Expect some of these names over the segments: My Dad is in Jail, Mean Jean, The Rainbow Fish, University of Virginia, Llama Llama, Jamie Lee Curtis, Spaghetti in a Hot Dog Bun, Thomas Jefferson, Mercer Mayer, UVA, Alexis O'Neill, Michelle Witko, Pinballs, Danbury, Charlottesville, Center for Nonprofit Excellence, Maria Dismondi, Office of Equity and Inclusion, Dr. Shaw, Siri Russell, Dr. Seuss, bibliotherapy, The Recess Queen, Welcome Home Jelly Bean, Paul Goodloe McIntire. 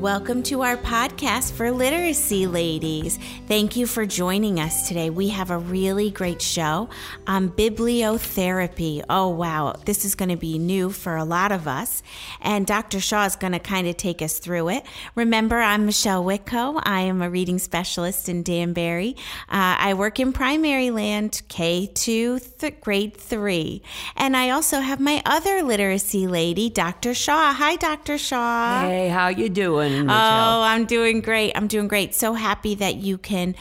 Welcome to our podcast for literacy, ladies. Thank you for joining us today. We have a really great show on bibliotherapy. Oh, wow. This is going to be new for a lot of us. And Dr. Shaw is going to kind of take us through it. Remember, I'm Michelle Witko. I am a reading specialist in Danbury. I work in primary land, K-2, grade 3. And I also have my other literacy lady, Dr. Shaw. Hi, Dr. Shaw. Hey, how you doing? Michelle. Oh, I'm doing great. So happy that you can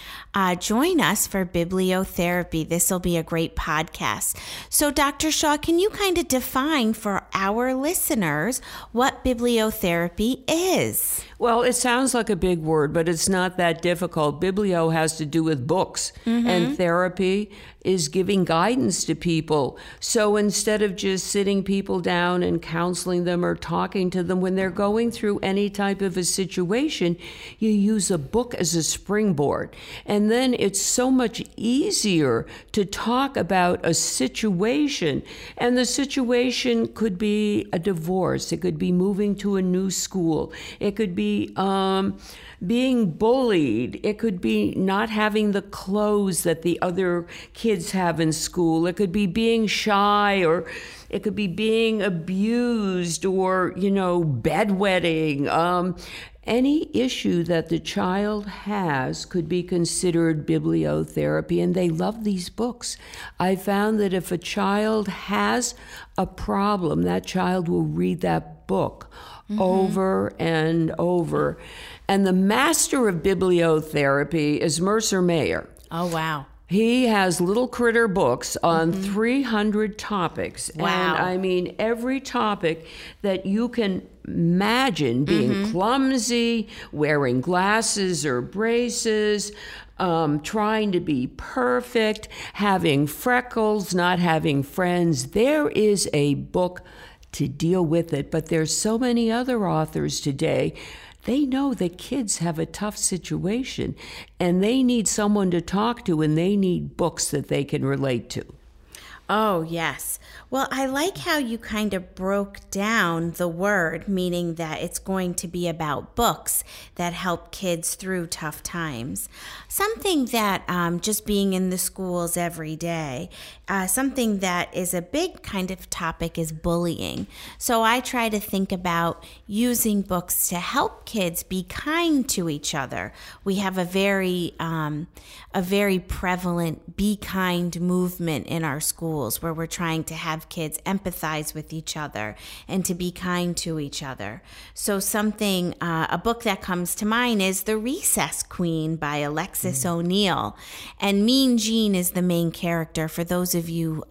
join us for bibliotherapy. This will be a great podcast. So Dr. Shaw, can you kind of define for our listeners what bibliotherapy is? Well, it sounds like a big word, but it's not that difficult. Biblio has to do with books, and therapy is giving guidance to people. So instead of just sitting people down and counseling them or talking to them when they're going through any type of a situation, you use a book as a springboard. And then it's so much easier to talk about a situation. And the situation could be a divorce. It could be moving to a new school. It could be being bullied. It could be not having the clothes that the other kids have in school. It could be being shy, or it could be being abused, or, you know, bedwetting. Any issue that the child has could be considered bibliotherapy, and they love these books. I found that if a child has a problem, that child will read that book over and over. And the master of bibliotherapy is Mercer Mayer. Oh, wow. He has little critter books on 300 topics. Wow. And I mean, every topic that you can imagine, being clumsy, wearing glasses or braces, trying to be perfect, having freckles, not having friends. There is a book to deal with it, but there's so many other authors today. They know that kids have a tough situation, and they need someone to talk to, and they need books that they can relate to. Oh, yes. Well, I like how you kind of broke down the word, meaning that it's going to be about books that help kids through tough times. Something that just being in the schools every day, something that is a big kind of topic is bullying. So I try to think about using books to help kids be kind to each other. We have a very prevalent Be Kind movement in our schools, where we're trying to have kids empathize with each other and to be kind to each other. So something, a book that comes to mind is The Recess Queen by Alexis O'Neill. And Mean Jean is the main character. For those of you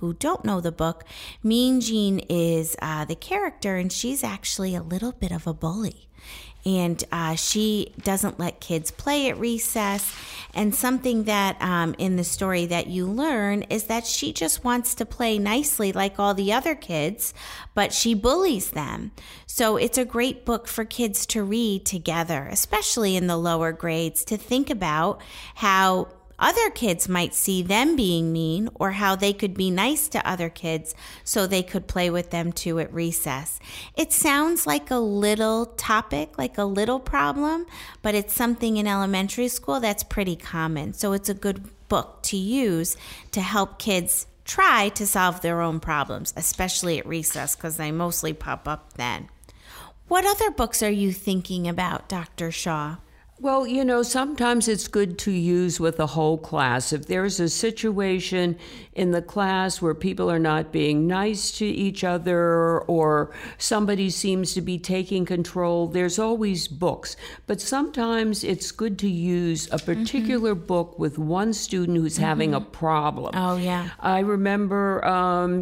who don't know the book, Mean Jean is the character, and she's actually a little bit of a bully. And she doesn't let kids play at recess. And something that in the story that you learn is that she just wants to play nicely like all the other kids, but she bullies them. So it's a great book for kids to read together, especially in the lower grades, to think about how other kids might see them being mean, or how they could be nice to other kids so they could play with them too at recess. It sounds like a little topic, like a little problem, but it's something in elementary school that's pretty common. So it's a good book to use to help kids try to solve their own problems, especially at recess, because they mostly pop up then. What other books are you thinking about, Dr. Shaw? Well, you know, sometimes it's good to use with a whole class. If there's a situation in the class where people are not being nice to each other, or somebody seems to be taking control, there's always books. But sometimes it's good to use a particular book with one student who's having a problem. Oh, yeah. I remember,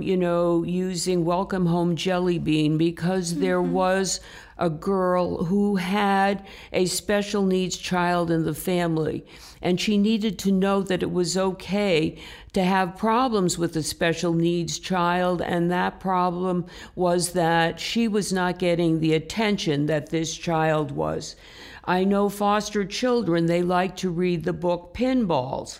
using Welcome Home Jelly Bean, because there was a girl who had a special needs child in the family, and she needed to know that it was okay to have problems with a special needs child, and that problem was that she was not getting the attention that this child was. I know foster children, they like to read the book Pinballs.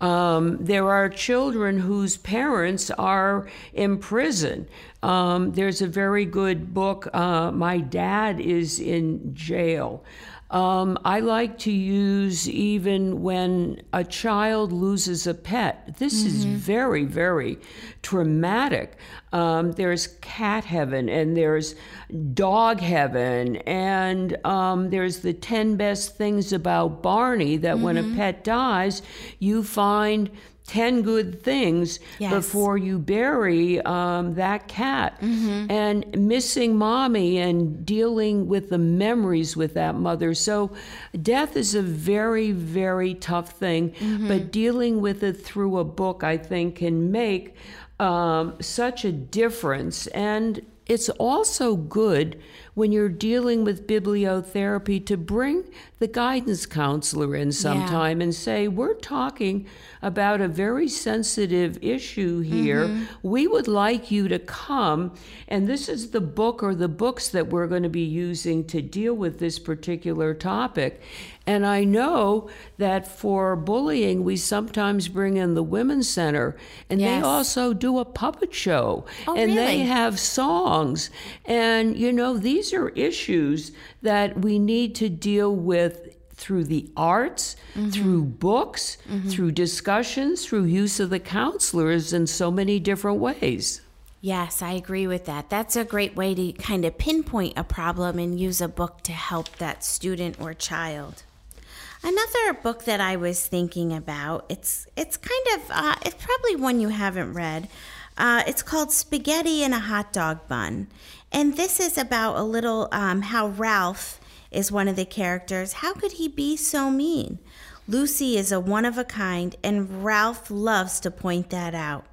There are children whose parents are in prison. There's a very good book, My Dad is in Jail. I like to use even when a child loses a pet. This is very, very traumatic. There's cat heaven, and there's dog heaven, and there's the 10 best things about Barney, that when a pet dies, you find 10 good things before you bury that cat. And missing mommy and dealing with the memories with that mother. So death is a very, very tough thing, but dealing with it through a book, I think, can make such a difference. And it's also good when you're dealing with bibliotherapy to bring the guidance counselor in sometime and say, we're talking about a very sensitive issue here. We would like you to come, and this is the book or the books that we're going to be using to deal with this particular topic. And I know that for bullying, we sometimes bring in the Women's Center, and they also do a puppet show, and they have songs. And, you know, these are issues that we need to deal with through the arts, through books, through discussions, through use of the counselors in so many different ways. Yes, I agree with that. That's a great way to kind of pinpoint a problem and use a book to help that student or child. Another book that I was thinking about, it's kind of, it's probably one you haven't read. It's called Spaghetti in a Hot Dog Bun. And this is about a little, how Ralph is one of the characters. How could he be so mean? Lucy is a one of a kind, and Ralph loves to point that out.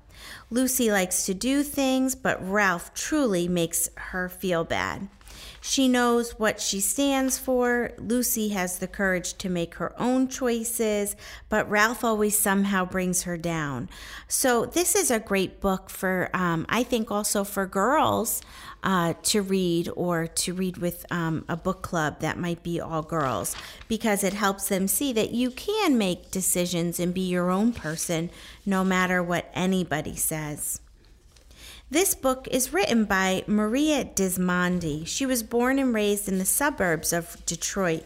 Lucy likes to do things, but Ralph truly makes her feel bad. She knows what she stands for. Lucy has the courage to make her own choices, but Ralph always somehow brings her down. So this is a great book for, I think, also for girls to read, or to read with a book club that might be all girls, because it helps them see that you can make decisions and be your own person no matter what anybody says. This book is written by Maria Dismondi. She was born and raised in the suburbs of Detroit.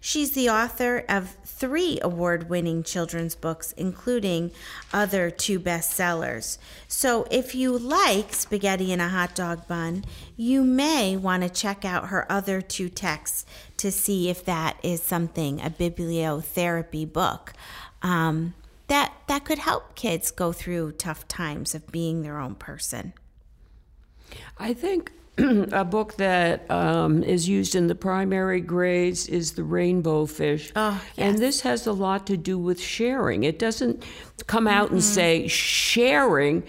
She's the author of 3 award-winning children's books, including other 2 bestsellers. So if you like Spaghetti in a Hot Dog Bun, you may want to check out her other 2 texts to see if that is something, a bibliotherapy book. That could help kids go through tough times of being their own person. I think a book that is used in the primary grades is The Rainbow Fish. Oh, yes. And this has a lot to do with sharing. It doesn't come out and say sharing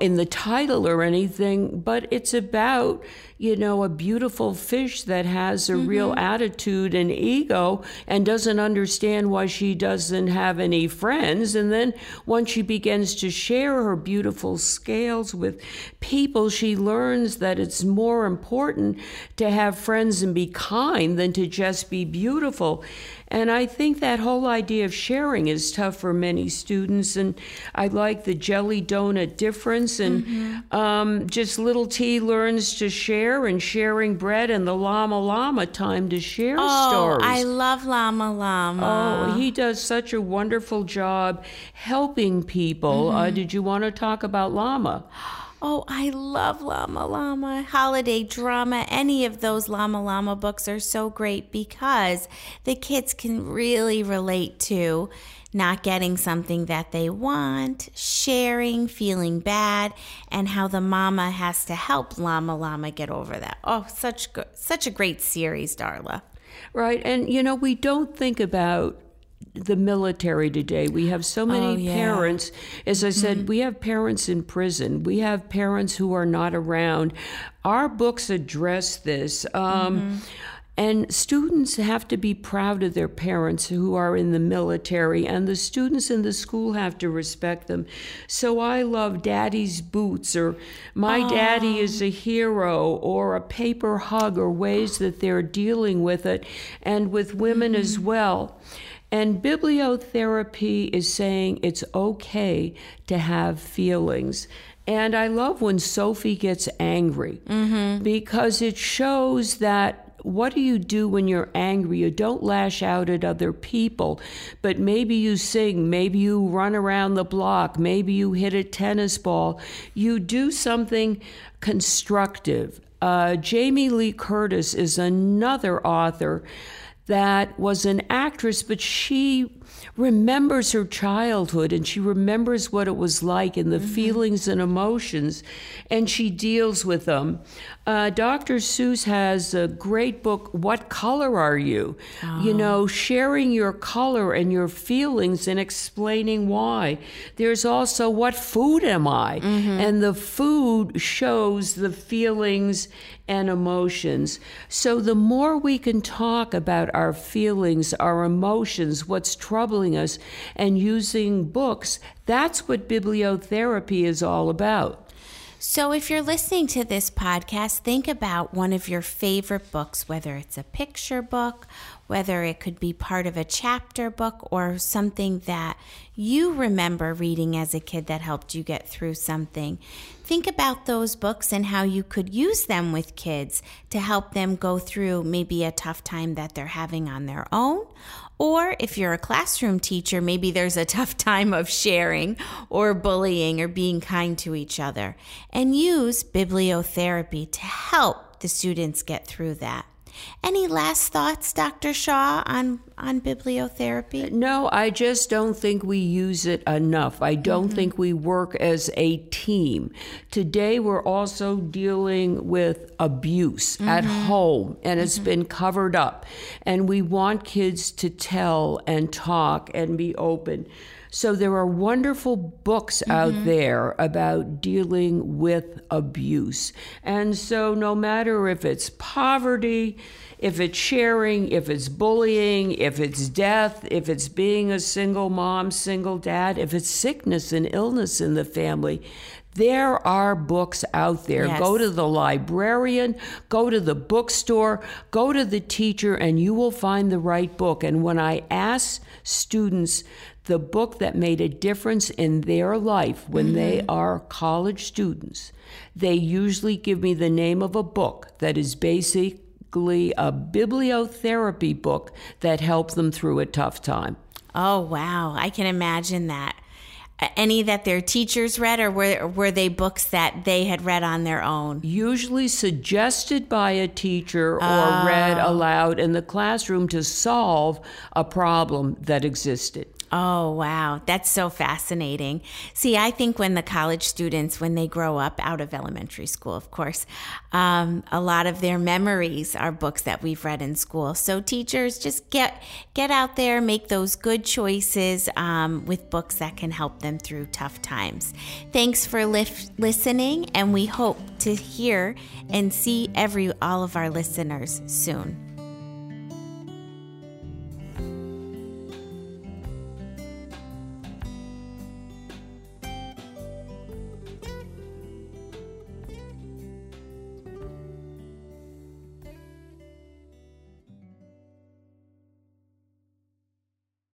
in the title or anything, but it's about, you know, a beautiful fish that has a real attitude and ego and doesn't understand why she doesn't have any friends. And then once she begins to share her beautiful scales with people, she learns that it's more important to have friends and be kind than to just be beautiful. And I think that whole idea of sharing is tough for many students. And I like the jelly donut difference, and just little T learns to share, and sharing bread, and the Llama Llama time to share stories. Oh, I love Llama Llama. Oh, he does such a wonderful job helping people. Did you want to talk about Llama? Oh, I love Llama Llama. Holiday Drama, any of those Llama Llama books are so great because the kids can really relate to not getting something that they want, sharing, feeling bad, and how the mama has to help Llama Llama get over that. Oh, such a great series, Darla. Right, and you know, we don't think about the military today. We have so many parents. As I said, we have parents in prison. We have parents who are not around. Our books address this. And students have to be proud of their parents who are in the military, and the students in the school have to respect them. So I love Daddy's Boots, or My Daddy is a Hero, or A Paper Hug, or ways that they're dealing with it, and with women as well. And bibliotherapy is saying it's okay to have feelings. And I love when Sophie gets angry, because it shows that what do you do when you're angry? You don't lash out at other people, but maybe you sing, maybe you run around the block, maybe you hit a tennis ball. You do something constructive. Jamie Lee Curtis is another author that was an actress, but she remembers her childhood and she remembers what it was like and the feelings and emotions, and she deals with them. Dr. Seuss has a great book, What Color Are You? You know, sharing your color and your feelings and explaining why. There's also What Food Am I? And the food shows the feelings and emotions. So the more we can talk about our feelings, our emotions, what's troubling us, and using books, that's what bibliotherapy is all about. So if you're listening to this podcast, think about one of your favorite books, whether it's a picture book, whether it could be part of a chapter book, or something that you remember reading as a kid that helped you get through something. Think about those books and how you could use them with kids to help them go through maybe a tough time that they're having on their own. Or if you're a classroom teacher, maybe there's a tough time of sharing or bullying or being kind to each other. And use bibliotherapy to help the students get through that. Any last thoughts, Dr. Shaw, on bibliotherapy? No, I just don't think we use it enough. I don't think we work as a team. Today, we're also dealing with abuse at home, and it's been covered up. And we want kids to tell and talk and be open. So there are wonderful books out there about dealing with abuse. And so no matter if it's poverty, if it's sharing, if it's bullying, if it's death, if it's being a single mom, single dad, if it's sickness and illness in the family, there are books out there. Yes. Go to the librarian, go to the bookstore, go to the teacher, and you will find the right book. And when I ask students the book that made a difference in their life when they are college students, they usually give me the name of a book that is basically a bibliotherapy book that helped them through a tough time. Oh, wow. I can imagine that. Any that their teachers read, or were they books that they had read on their own? Usually suggested by a teacher or read aloud in the classroom to solve a problem that existed. Oh, wow. That's so fascinating. See, I think when the college students, when they grow up out of elementary school, of course, a lot of their memories are books that we've read in school. So teachers, just get out there, make those good choices with books that can help them through tough times. Thanks for listening, and we hope to hear and see all of our listeners soon.